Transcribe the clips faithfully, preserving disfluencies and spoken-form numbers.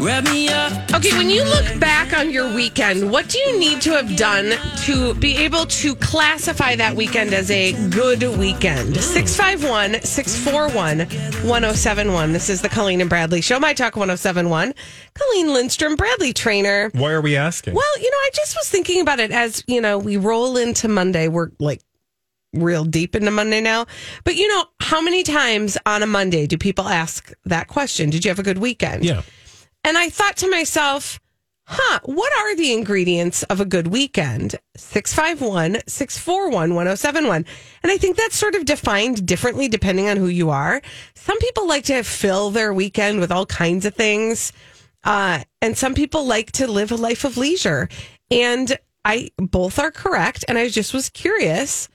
Wrap me up. Okay, when you look back on your weekend, what do you need to have done to be able to classify that weekend as a good weekend? six five one, six four one, one oh seven one. This is the Colleen and Bradley Show, My Talk one oh seven point one. Colleen Lindstrom, Bradley Traynor. Why are we asking? Well, you know, I just was thinking about it as, you know, we roll into Monday. We're like real deep into Monday now. But, you know, how many times on a Monday do people ask that question? Did you have a good weekend? Yeah. And I thought to myself, huh, what are the ingredients of a good weekend? six five one, six four one, one oh seven one. And I think that's sort of defined differently depending on who you are. Some people like to fill their weekend with all kinds of things. Uh, and some people like to live a life of leisure. And I both are correct. And I just was curious,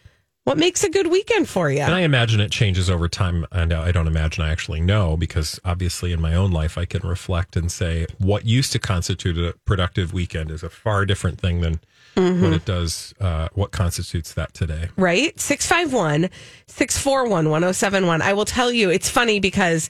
what makes a good weekend for you? And I imagine it changes over time. And I don't imagine I actually know, because obviously in my own life, I can reflect and say what used to constitute a productive weekend is a far different thing than mm-hmm. what it does, uh, what constitutes that today. Right? six five one, six four one, one oh seven one. I will tell you, it's funny because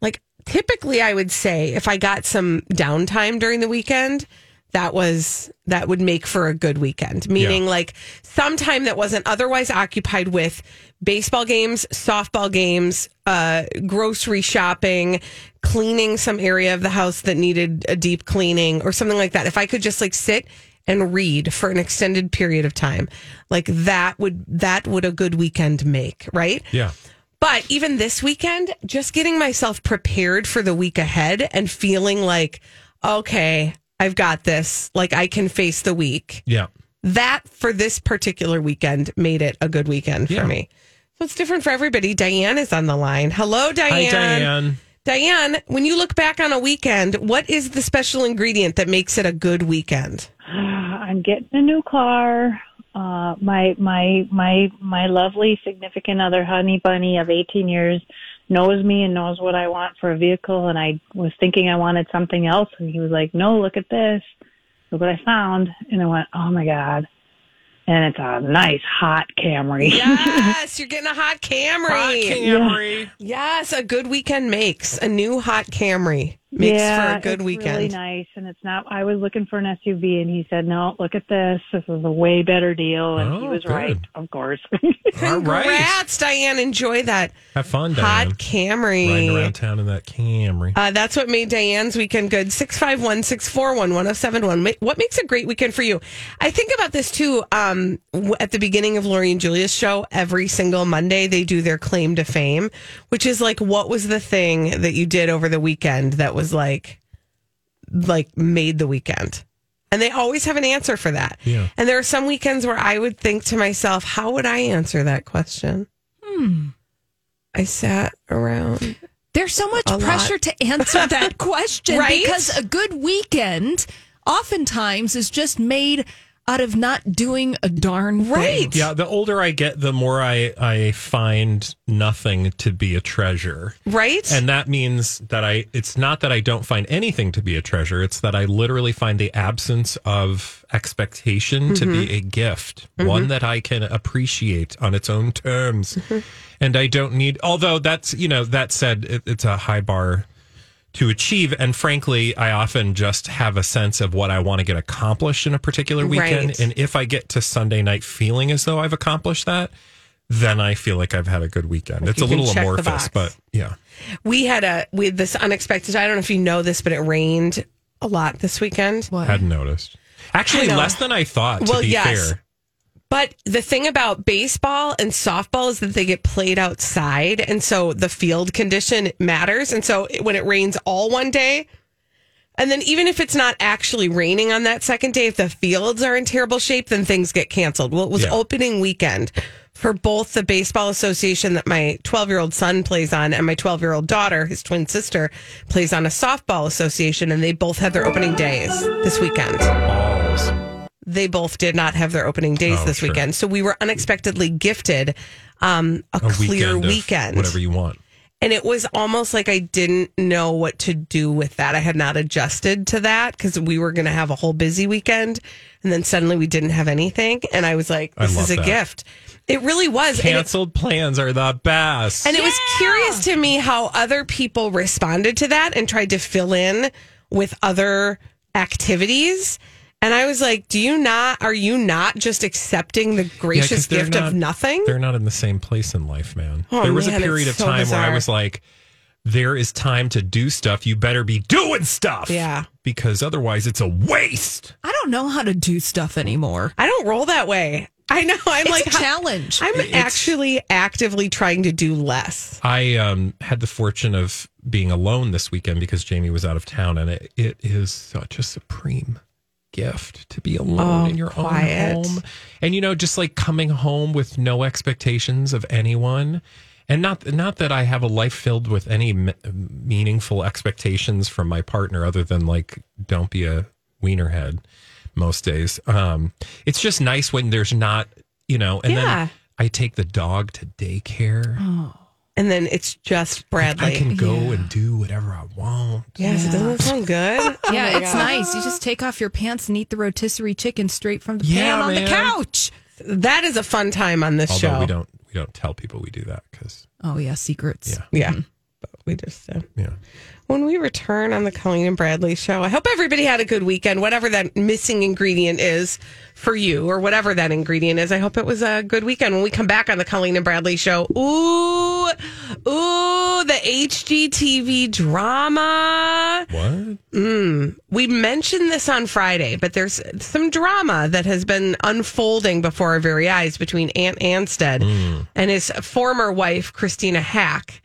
like typically I would say if I got some downtime during the weekend, that was, that would make for a good weekend. Meaning yeah. like sometime that wasn't otherwise occupied with baseball games, softball games, uh, grocery shopping, cleaning some area of the house that needed a deep cleaning or something like that. If I could just like sit and read for an extended period of time, like that would, that would a good weekend make, right? Yeah. But even this weekend, just getting myself prepared for the week ahead and feeling like, okay, I've got this, like I can face the week. Yeah. That for this particular weekend made it a good weekend yeah. for me. So it's different for everybody. Diane is on the line. Hello, Diane. Hi, Diane. Diane, when you look back on a weekend, what is the special ingredient that makes it a good weekend? I'm getting a new car. Uh, my my my my lovely significant other, honey bunny of eighteen years, knows me and knows what I want for a vehicle, and I was thinking I wanted something else, and he was like, no, look at this, look what I found. And I went, oh my god, and it's a nice hot Camry. Yes, you're getting a hot Camry. Hot Camry. Yeah. Yes, a good weekend makes a new hot Camry makes yeah, for a good it's weekend. Really nice, and it's not. I was looking for an S U V, and he said, "No, look at this. This is a way better deal." And oh, he was good. Right, of course. Congrats, Diane. Enjoy that. Have fun, Diane. Hot Camry. Riding around town in that Camry. Uh, that's what made Diane's weekend good. Six five one six four one one zero seven one. What makes a great weekend for you? I think about this too. Um, at the beginning of Lori and Julia's show, every single Monday they do their claim to fame, which is like, what was the thing that you did over the weekend that was was like, like made the weekend? And they always have an answer for that. Yeah. And there are some weekends where I would think to myself, how would I answer that question? Hmm. I sat around. There's so much pressure lot. to answer that question right? Because a good weekend oftentimes is just made out of not doing a darn thing. Right. Yeah, the older I get, the more I, I find nothing to be a treasure. Right. And that means that I, it's not that I don't find anything to be a treasure. It's that I literally find the absence of expectation mm-hmm. to be a gift, mm-hmm. one that I can appreciate on its own terms. Mm-hmm. And I don't need, although that's, you know, that said, it, it's a high bar to achieve. And frankly, I often just have a sense of what I want to get accomplished in a particular weekend. Right. And if I get to Sunday night feeling as though I've accomplished that, then I feel like I've had a good weekend. Like it's a little amorphous, but yeah. We had a, we had this unexpected, I don't know if you know this, but it rained a lot this weekend. What? Hadn't noticed. Actually, less than I thought, well, to be yes. fair. But the thing about baseball and softball is that they get played outside. And so the field condition matters. And so when it rains all one day, and then even if it's not actually raining on that second day, if the fields are in terrible shape, then things get canceled. Well, it was yeah. opening weekend for both the baseball association that my twelve-year-old son plays on and my twelve-year-old daughter, his twin sister, plays on a softball association, and they both had their opening days this weekend. They both did not have their opening days oh, this sure. weekend. So we were unexpectedly gifted um, a, a clear weekend. weekend. Whatever you want. And it was almost like I didn't know what to do with that. I had not adjusted to that because we were going to have a whole busy weekend. And then suddenly we didn't have anything. And I was like, this is a that. gift. It really was. Canceled it, plans are the best. And yeah! It was curious to me how other people responded to that and tried to fill in with other activities. And I was like, do you not, are you not just accepting the gracious yeah, gift not, of nothing? They're not in the same place in life, man. Oh, there was man, a period of so time bizarre. where I was like, there is time to do stuff. You better be doing stuff. Yeah. Because otherwise it's a waste. I don't know how to do stuff anymore. I don't roll that way. I know. I'm it's like, a challenge. I'm it's, actually actively trying to do less. I um, had the fortune of being alone this weekend because Jamie was out of town, and it, it is such a supreme gift to be alone oh, in your quiet. own home. And, you know, just like coming home with no expectations of anyone. And not not that I have a life filled with any m- meaningful expectations from my partner other than like, don't be a wienerhead most days. Um, it's just nice when there's not, you know, and yeah. then I take the dog to daycare. Oh. And then it's just Bradley. Like I can go yeah. and do whatever I want. Yes, yeah. It doesn't sound good. Oh yeah, it's God. nice. You just take off your pants and eat the rotisserie chicken straight from the yeah, pan on man. the couch. That is a fun time on this Although show. We don't we don't tell people we do that because oh yeah, secrets. Yeah, yeah. Mm-hmm. But we just uh, yeah. When we return on the Colleen and Bradley show, I hope everybody had a good weekend. Whatever that missing ingredient is for you, or whatever that ingredient is, I hope it was a good weekend. When we come back on the Colleen and Bradley show, ooh, ooh, the H G T V drama. What? Mm. We mentioned this on Friday, but there's some drama that has been unfolding before our very eyes between Ant Anstead mm. and his former wife, Christina Haack.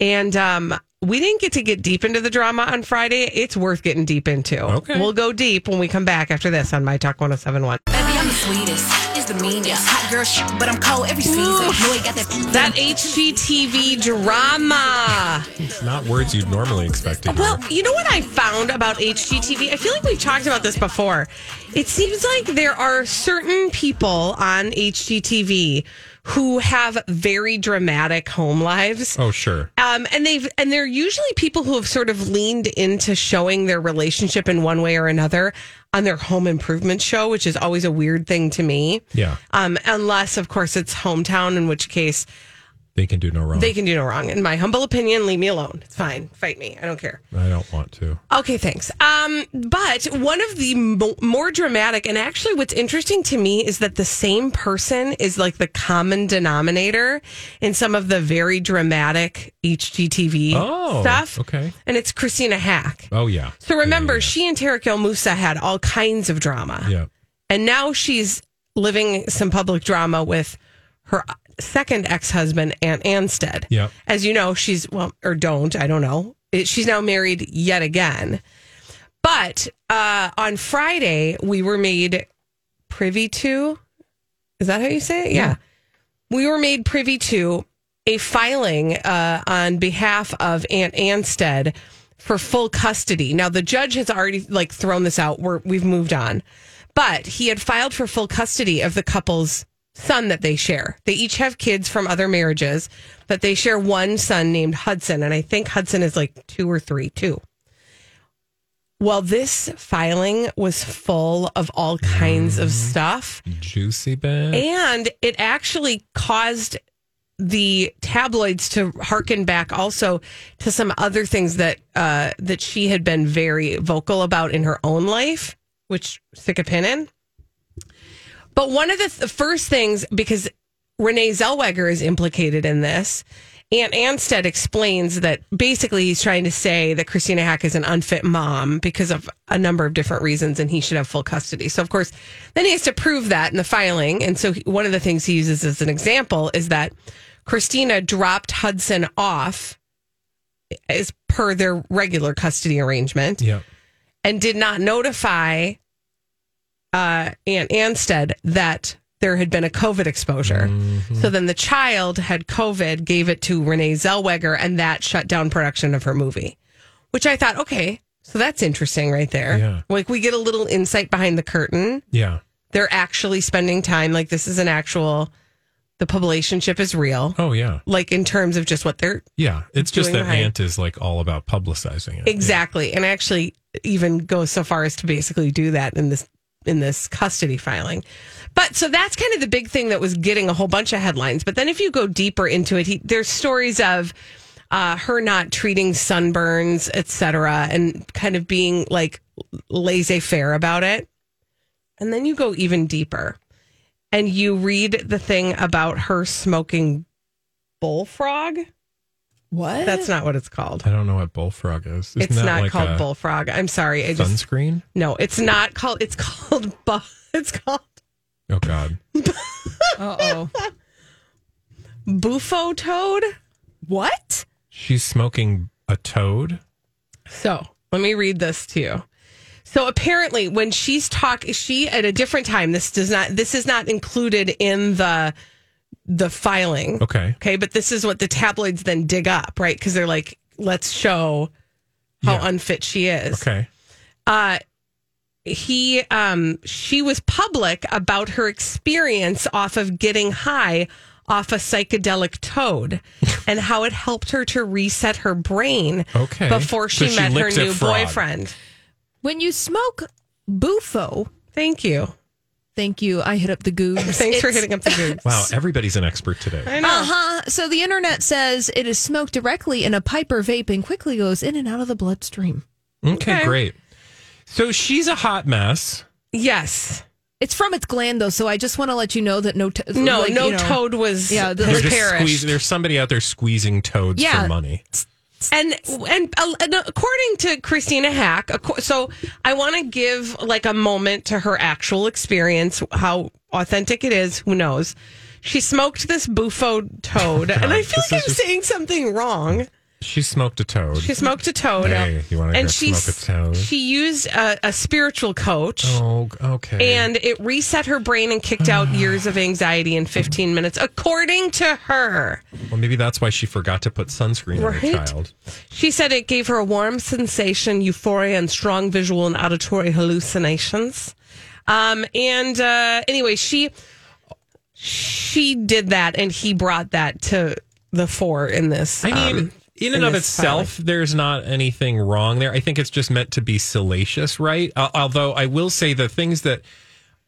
And um, we didn't get to get deep into the drama on Friday. It's worth getting deep into. Okay. We'll go deep when we come back after this on MyTalk one oh seven point one. Baby, I'm the sweetest. It's the meanest. Hot girl shit, but I'm cold every season. Ooh, got that-, that H G T V drama. It's not words you'd normally expect to hear. Well, you know what I found about H G T V? I feel like we've talked about this before. It seems like there are certain people on H G T V who have very dramatic home lives. Oh, sure. Um, and they've and they're usually people who have sort of leaned into showing their relationship in one way or another on their home improvement show, which is always a weird thing to me. Yeah. Um, unless, of course, it's hometown, in which case they can do no wrong. They can do no wrong. In my humble opinion, leave me alone. It's fine. Fight me. I don't care. I don't want to. Okay, thanks. Um, but one of the mo- more dramatic, and actually what's interesting to me is that the same person is like the common denominator in some of the very dramatic H G T V oh, stuff. Okay. And it's Christina Haack. Oh, yeah. So remember, yeah, yeah, yeah. she and Tarek El Moussa had all kinds of drama. Yeah. And now she's living some public drama with her second ex-husband, Ant Anstead. Yeah. As you know, she's, well, or don't, I don't know. It, she's now married yet again. But uh, on Friday, we were made privy to, is that how you say it? Yeah. yeah. We were made privy to a filing uh, on behalf of Ant Anstead for full custody. Now, the judge has already, like, thrown this out. We're, we've moved on. But he had filed for full custody of the couple's son that they share. They each have kids from other marriages, but they share one son named Hudson, and I think Hudson is like two or three, two. Well, this filing was full of all kinds mm. of stuff. Juicy bag. And it actually caused the tabloids to hearken back also to some other things that uh, that she had been very vocal about in her own life, which stick a pin in. But one of the th- first things, because Renee Zellweger is implicated in this, Ant Anstead explains that basically he's trying to say that Christina Haack is an unfit mom because of a number of different reasons, and he should have full custody. So, of course, then he has to prove that in the filing. And so one of the things he uses as an example is that Christina dropped Hudson off as per their regular custody arrangement, yep, and did not notify uh, Ant Anstead that there had been a COVID exposure. Mm-hmm. So then the child had COVID, gave it to Renee Zellweger, and that shut down production of her movie, which I thought, okay, so that's interesting right there. Yeah. Like, we get a little insight behind the curtain. Yeah. They're actually spending time. Like, this is an actual, the publicationship is real. Oh, yeah. Like, in terms of just what they're yeah, it's doing just that behind. Ant is, like, all about publicizing it. Exactly. Yeah. And actually even goes so far as to basically do that in this in this custody filing. But so that's kind of the big thing that was getting a whole bunch of headlines. But then if you go deeper into it, he, there's stories of uh, her not treating sunburns, et cetera, and kind of being like laissez-faire about it. And then you go even deeper and you read the thing about her smoking bullfrog. What? That's not what it's called. I don't know what bullfrog is. Isn't it's not like called bullfrog. I'm sorry. I just, sunscreen? No, it's not called. It's called. Bu- it's called. Oh God. Uh oh. Bufo toad. What? She's smoking a toad. So let me read this to you. So apparently, when she's talking, she at a different time. This does not. This is not included in the. the filing. Okay. Okay. But this is what the tabloids then dig up, right? Because they're like, let's show how yeah. unfit she is. Okay. Uh, he, um, she was public about her experience off of getting high off a psychedelic toad and how it helped her to reset her brain okay. before she so met she her new boyfriend. When you smoke Bufo. Thank you. Thank you. I hit up the goobs. Thanks it's, for hitting up the goobs. Wow, everybody's an expert today. I know. Uh-huh. So the internet says it is smoked directly in a pipe or vape and quickly goes in and out of the bloodstream. Okay, okay. Great. So she's a hot mess. Yes. It's from its gland, though, so I just want to let you know that no... To- no, like, no you know, toad was yeah, the, was perished. There's somebody out there squeezing toads yeah. for money. And and according to Christina Haack, so I want to give like a moment to her actual experience, how authentic it is. Who knows? She smoked this Bufo toad, oh, and I feel this like I'm just... saying something wrong. She smoked a toad. She smoked a toad. Hey, you want to smoke a toad? She used a, a spiritual coach. Oh, okay. And it reset her brain and kicked out years of anxiety in fifteen minutes, according to her. Well, maybe that's why she forgot to put sunscreen right? on her child. She said it gave her a warm sensation, euphoria, and strong visual and auditory hallucinations. Um, and uh, anyway, she she did that, and he brought that to the fore in this. I mean... Um, In and in of itself, filing. There's not anything wrong there. I think it's just meant to be salacious, right? Uh, although I will say the things that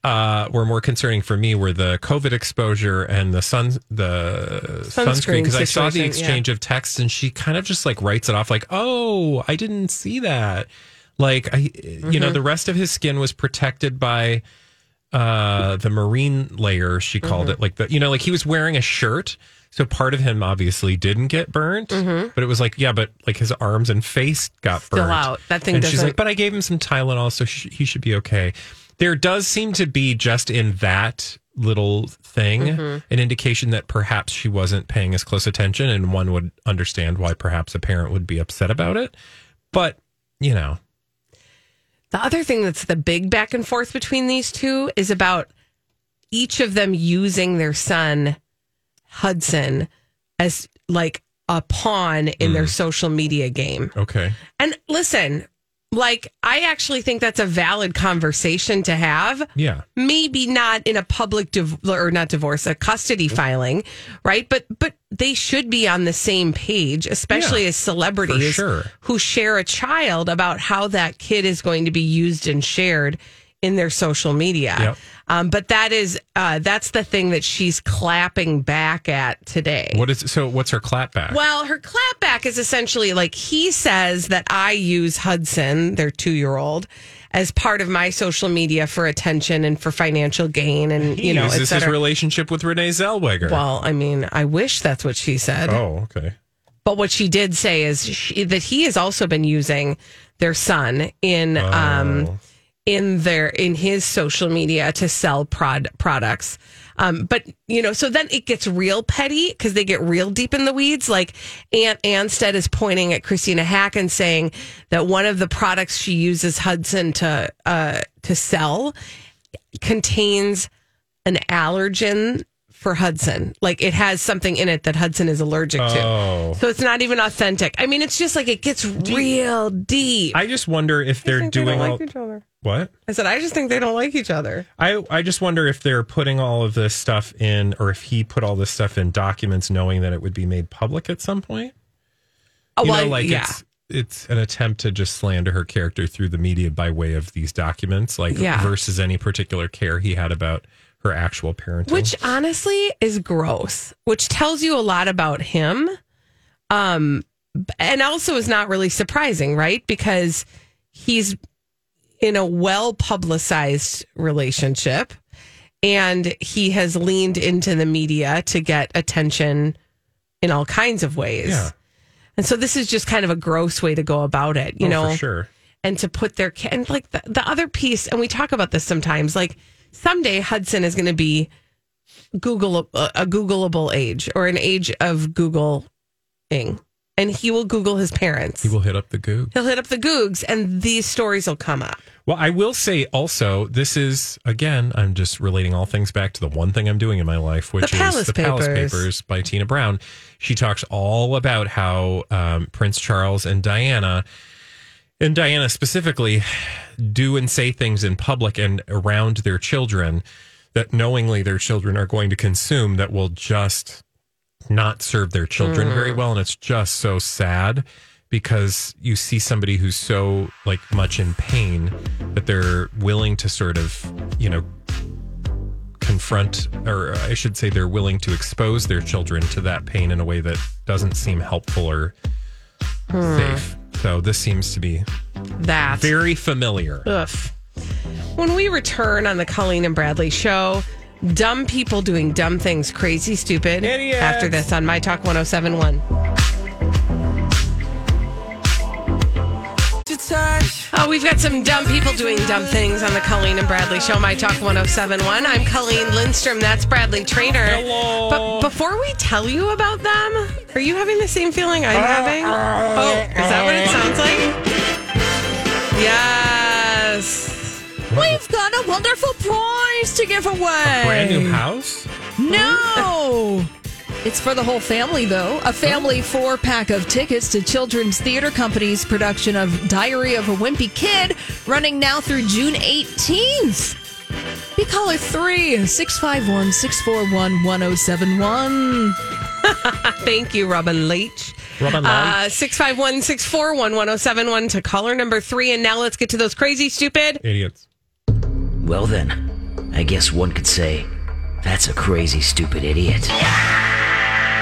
uh, were more concerning for me were the COVID exposure and the sun, the sunscreen. Because I saw the exchange yeah. of texts, and she kind of just like writes it off, like, "Oh, I didn't see that." Like, I, mm-hmm. you know, the rest of his skin was protected by uh, the marine layer. She called mm-hmm. it like the, you know, like he was wearing a shirt. So part of him obviously didn't get burnt, mm-hmm. but it was like, yeah, but like his arms and face got Still burnt. Still out. That thing and doesn't... she's like, but I gave him some Tylenol, so sh- he should be okay. There does seem to be just in that little thing, mm-hmm. an indication that perhaps she wasn't paying as close attention, and one would understand why perhaps a parent would be upset about it. But, you know. The other thing that's the big back and forth between these two is about each of them using their son... Hudson as like a pawn in mm. their social media game. Okay. And listen, like, I actually think that's a valid conversation to have. Yeah. Maybe not in a public div- or not divorce, a custody filing, right? But but they should be on the same page, especially yeah, as celebrities for sure. who share a child about how that kid is going to be used and shared in their social media. Yep. Um, but that is uh, that's the thing that she's clapping back at today. What is so? What's her clapback? Well, her clapback is essentially like he says that I use Hudson, their two-year-old, as part of my social media for attention and for financial gain, and you know, is this his relationship with Renee Zellweger? Well, I mean, I wish that's what she said. Oh, okay. But what she did say is she, that he has also been using their son in oh. um, in their in his social media to sell prod products. Um, but you know, so then it gets real petty because they get real deep in the weeds. Like Ant Anstead is pointing at Christina Haack and saying that one of the products she uses Hudson to uh, to sell contains an allergen for Hudson. Like it has something in it that Hudson is allergic oh. to. So it's not even authentic. I mean, it's just like it gets deep. real deep. I just wonder if they're doing they all. Like each other. What? I said, I just think they don't like each other. I, I just wonder if they're putting all of this stuff in, or if he put all this stuff in documents knowing that it would be made public at some point. Oh, you well, know, like yeah. It's, it's an attempt to just slander her character through the media by way of these documents, like yeah. versus any particular care he had about her actual parenting. Which honestly is gross, which tells you a lot about him. Um, and also is not really surprising, right? Because he's in a well-publicized relationship, and he has leaned into the media to get attention in all kinds of ways. Yeah. And so this is just kind of a gross way to go about it, you oh, know, for sure. And to put their kid, and like the, the other piece, and we talk about this sometimes, like someday Hudson is going to be Google, uh, a Googleable age or an age of Googling. And he will Google his parents. He will hit up the Googs. He'll hit up the Googs, and these stories will come up. Well, I will say also, this is, again, I'm just relating all things back to the one thing I'm doing in my life, which the is The Palace Papers by Tina Brown. She talks all about how um, Prince Charles and Diana, and Diana specifically, do and say things in public and around their children that knowingly their children are going to consume that will just not serve their children mm. very well. And it's just so sad because you see somebody who's so like much in pain that they're willing to sort of, you know, confront, or I should say they're willing to expose their children to that pain in a way that doesn't seem helpful or mm. safe. So this seems to be that very familiar. Ugh. When we return on the Colleen and Bradley show, dumb people doing dumb things, crazy, stupid. Idiots. After this on MyTalk one oh seven point one. Oh, we've got some dumb people doing dumb things on the Colleen and Bradley show, MyTalk one oh seven point one. I'm Colleen Lindstrom. That's Bradley Traynor. Hello. But before we tell you about them, are you having the same feeling I'm having? Oh, is that what it sounds like? Yes. We've got a wonderful prize to give away. A brand new house? No. It's for the whole family, though. A family oh. four-pack of tickets to Children's Theater Company's production of Diary of a Wimpy Kid, running now through June eighteenth. Be caller three six five one, six four one, one oh seven one. Thank you, Robin Leach. Uh, six five one, six four one, one oh seven one to caller number three. And now let's get to those crazy, stupid idiots. Well then, I guess one could say, that's a crazy, stupid idiot. Yeah!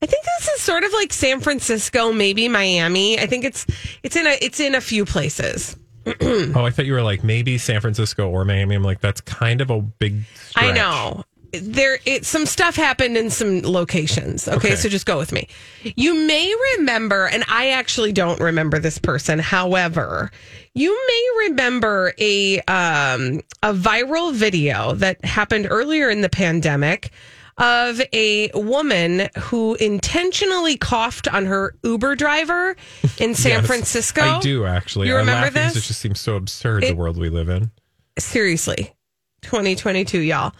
I think this is sort of like San Francisco, maybe Miami. I think it's it's in a it's in a few places. Oh, I thought you were like maybe San Francisco or Miami. I'm like, that's kind of a big stretch. I know. There it some stuff happened in some locations. Okay, okay, so just go with me. You may remember, and I actually don't remember this person. However, you may remember a um, a viral video that happened earlier in the pandemic of a woman who intentionally coughed on her Uber driver in San yes, Francisco. I do, actually. You remember this? It just seems so absurd, it, the world we live in. Seriously. twenty twenty-two, y'all.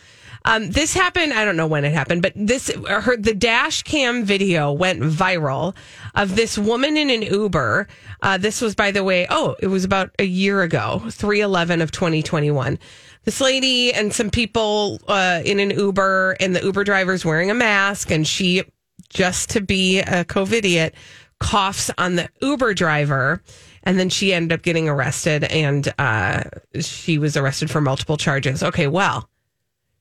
Um, this happened, I don't know when it happened, but this her the dash cam video went viral of this woman in an Uber. Uh, this was, by the way, oh, it was about a year ago, three eleven of twenty twenty-one. This lady and some people uh, in an Uber, and the Uber driver's wearing a mask, and she, just to be a COVIDiot, coughs on the Uber driver, and then she ended up getting arrested, and uh, she was arrested for multiple charges. Okay, well,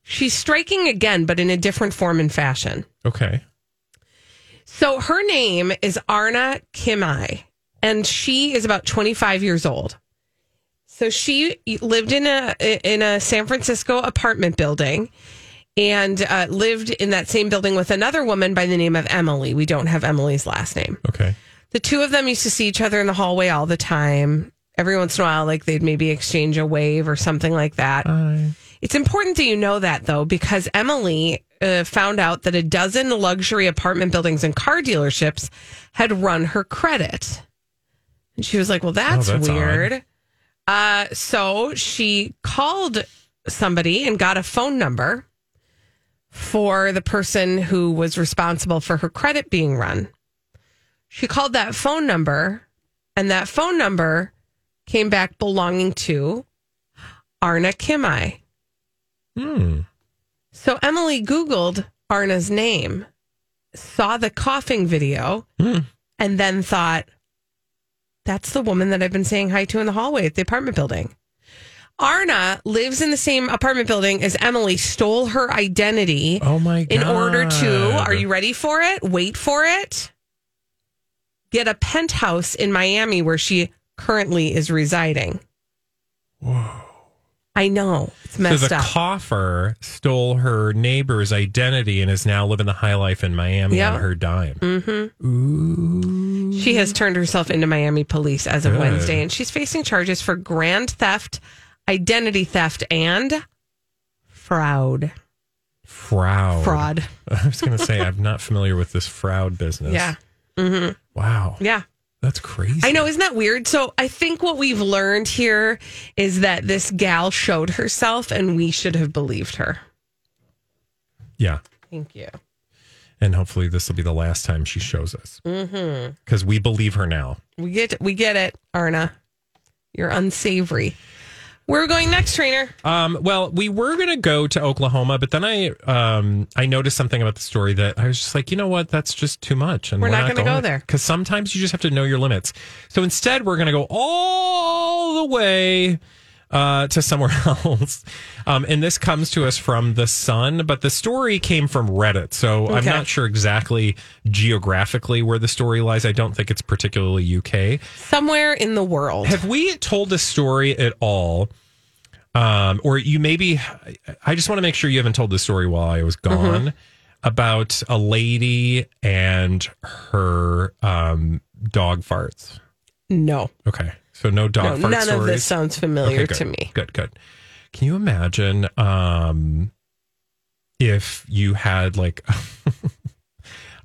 she's striking again, but in a different form and fashion. Okay. So her name is Arna Kimai, and she is about twenty-five years old. So she lived in a in a San Francisco apartment building, and uh, lived in that same building with another woman by the name of Emily. We don't have Emily's last name. Okay. The two of them used to see each other in the hallway all the time. Every once in a while, like, they'd maybe exchange a wave or something like that. Bye. It's important that you know that, though, because Emily uh, found out that a dozen luxury apartment buildings and car dealerships had run her credit. And she was like, well, that's, oh, that's weird. Odd. Uh, so she called somebody and got a phone number for the person who was responsible for her credit being run. She called that phone number, and that phone number came back belonging to Arna Kimai. Hmm. So Emily Googled Arna's name, saw the coughing video, mm. and then thought, that's the woman that I've been saying hi to in the hallway at the apartment building. Arna lives in the same apartment building as Emily, stole her identity. Oh my God. In order to, are you ready for it? Wait for it. Get a penthouse in Miami where she currently is residing. Whoa. I know. It's messed up. So the up. Cougher stole her neighbor's identity and is now living the high life in Miami yep. on her dime. Mm-hmm. Ooh. She has turned herself into Miami police as of Good. Wednesday, and she's facing charges for grand theft, identity theft, and fraud. Fraud. Fraud. I was going to say, I'm not familiar with this fraud business. Yeah. Mm-hmm. Wow. Yeah. That's crazy. I know. Isn't that weird? So I think what we've learned here is that this gal showed herself and we should have believed her. Yeah. Thank you. And hopefully this will be the last time she shows us. Mm-hmm. Because we believe her now. We get we get it, Arna. You're unsavory. Where are we going next, Trainer? Um, well, we were going to go to Oklahoma, but then I um, I noticed something about the story that I was just like, you know what? That's just too much. And we're, we're not, not going to go there. Because sometimes you just have to know your limits. So instead, we're going to go all the way uh, to somewhere else. Um, and this comes to us from The Sun, but the story came from Reddit. So okay. I'm not sure exactly geographically where the story lies. I don't think it's particularly U K. Somewhere in the world. Have we told this story at all? Um, or you maybe, I just want to make sure you haven't told this story while I was gone mm-hmm. about a lady and her um, dog farts. No. Okay. So no dog no, fart none stories. None of this sounds familiar okay, to me. Good, good. Can you imagine um, if you had like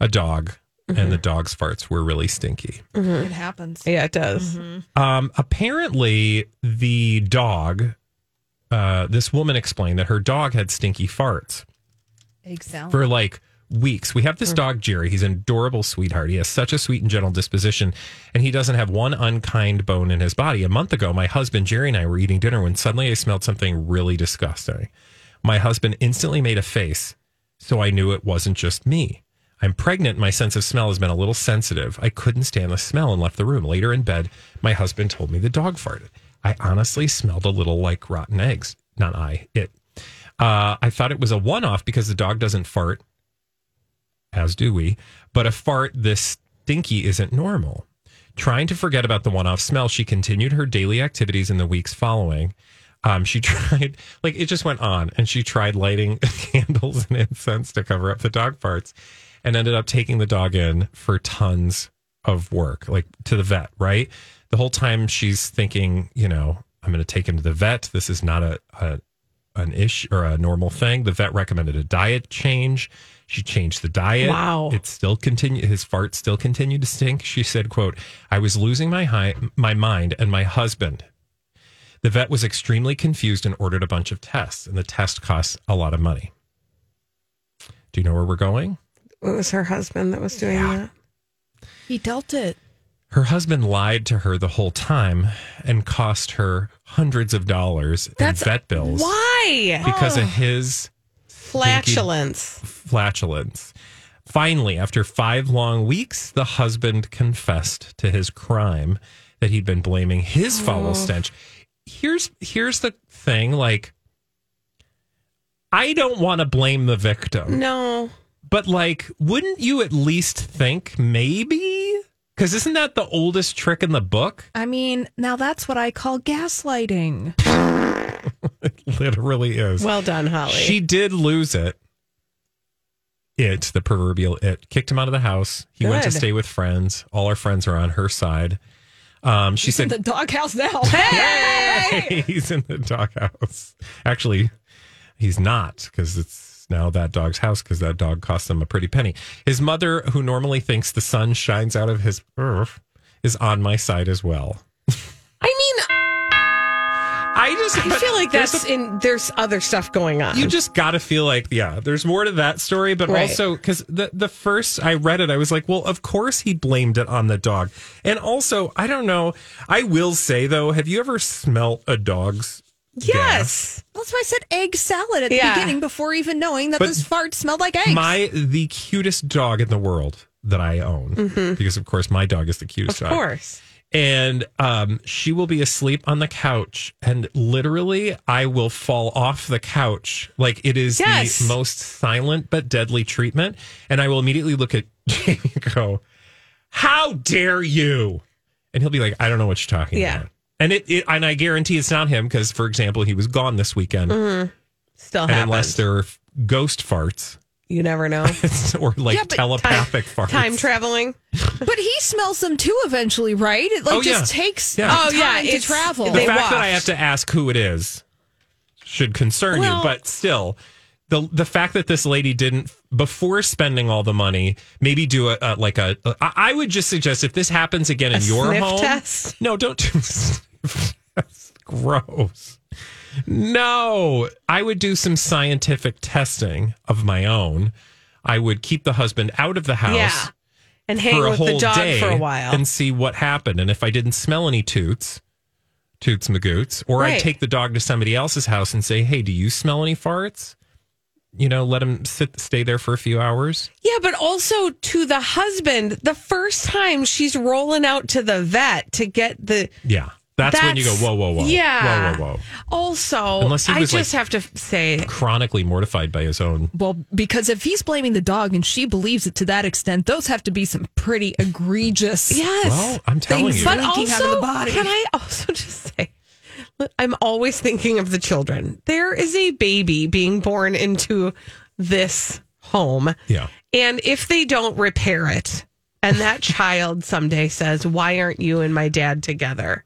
a dog mm-hmm. and the dog's farts were really stinky? Mm-hmm. It happens. Yeah, it does. Mm-hmm. Um, apparently, the dog, uh, this woman explained that her dog had stinky farts exactly. for like weeks. We have this mm-hmm. dog, Jerry. He's an adorable sweetheart. He has such a sweet and gentle disposition, and he doesn't have one unkind bone in his body. A month ago, my husband, Jerry, and I were eating dinner when suddenly I smelled something really disgusting. My husband instantly made a face, so I knew it wasn't just me. I'm pregnant. My sense of smell has been a little sensitive. I couldn't stand the smell and left the room. Later in bed, my husband told me the dog farted. I honestly smelled a little like rotten eggs. Not I, it. Uh, I thought it was a one-off because the dog doesn't fart. As do we, but a fart this stinky isn't normal. Trying to forget about the one-off smell, she continued her daily activities in the weeks following. Um, she tried, like, it just went on, and she tried lighting candles and incense to cover up the dog farts and ended up taking the dog in for tons of work, like, to the vet, right? The whole time she's thinking, you know, I'm going to take him to the vet. This is not a, a an issue or a normal thing. The vet recommended a diet change. She changed the diet. Wow. It still continued. His fart still continued to stink. She said, quote, I was losing my hi- my mind and my husband. The vet was extremely confused and ordered a bunch of tests, and the test costs a lot of money. Do you know where we're going? It was her husband that was doing yeah. that. He dealt it. Her husband lied to her the whole time and cost her hundreds of dollars That's, in vet bills. Why? Because oh. of his... Flatulence. Thinking, flatulence. Finally, after five long weeks, the husband confessed to his crime that he'd been blaming his oh. foul stench. Here's here's the thing, like, I don't want to blame the victim. No. But, like, wouldn't you at least think maybe... Because isn't that the oldest trick in the book? I mean, now that's what I call gaslighting. It literally is. Well done, Holly. She did lose it. It, the proverbial it, kicked him out of the house. He Good. went to stay with friends. All our friends are on her side. Um, she He's said, in the doghouse now. Hey! He's in the doghouse. Actually, he's not, because it's now that dog's house, because that dog cost him a pretty penny. His mother, who normally thinks the sun shines out of his earth, is on my side as well. I mean, I just I feel like that's a, in there's other stuff going on. You just gotta feel like, yeah, there's more to that story, but right. also because the the first I read it, I was like, well, of course he blamed it on the dog. And also, I don't know, I will say though, have you ever smelt a dog's Yes. Death. That's why I said egg salad at yeah. the beginning before even knowing that but this fart smelled like eggs. My, the cutest dog in the world that I own, mm-hmm. because of course my dog is the cutest of dog. Of course. And um, she will be asleep on the couch and literally I will fall off the couch. Like it is yes. the most silent but deadly treatment. And I will immediately look at Jamie and go, how dare you? And he'll be like, I don't know what you're talking yeah. about. And it, it, and I guarantee it's not him because, for example, he was gone this weekend. Mm, still happens. And unless there are ghost farts. You never know. Or like yeah, telepathic time, farts. Time traveling. But he smells them too eventually, right? It like oh, just yeah. takes yeah. time oh, yeah, to travel. The they fact watched. that I have to ask who it is should concern well, you. But still, the the fact that this lady didn't, before spending all the money, maybe do a, a like a, a... I would just suggest if this happens again in your home... test? No, don't do... That's gross. No, I would do some scientific testing of my own. I would keep the husband out of the house yeah. and hang with the dog for a while and see what happened. And if I didn't smell any toots, toots magoots, or right. I'd take the dog to somebody else's house and say, hey, do you smell any farts? You know, let him sit, stay there for a few hours. Yeah, but also to the husband, the first time she's rolling out to the vet to get the... Yeah. That's, That's when you go, whoa, whoa, whoa. Yeah. Whoa, whoa, whoa. Also, Unless he was, I just like, have to say... chronically mortified by his own... Well, because if he's blaming the dog and she believes it to that extent, those have to be some pretty egregious... Yes. Well, I'm telling you. But also, can I also just say, I'm always thinking of the children. There is a baby being born into this home. Yeah. And if they don't repair it, and that child someday says, why aren't you and my dad together?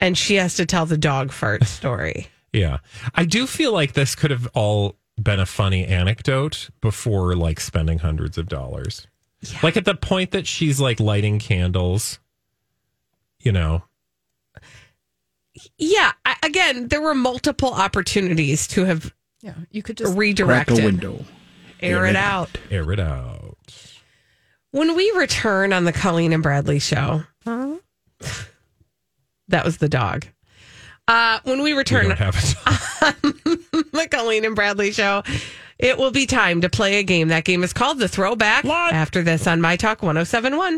And she has to tell the dog fart story. Yeah. I do feel like this could have all been a funny anecdote before, like, spending hundreds of dollars. Yeah. Like, at the point that she's, like, lighting candles, you know. Yeah. I, again, there were multiple opportunities to have yeah, you could just redirected. Crack the window. Air, Air it, it out. out. Air it out. When we return on the Colleen and Bradley show... Huh? That was the dog. Uh, when we return we on the Colleen and Bradley show, it will be time to play a game. That game is called The Throwback. What? After this on MyTalk one oh seven point one.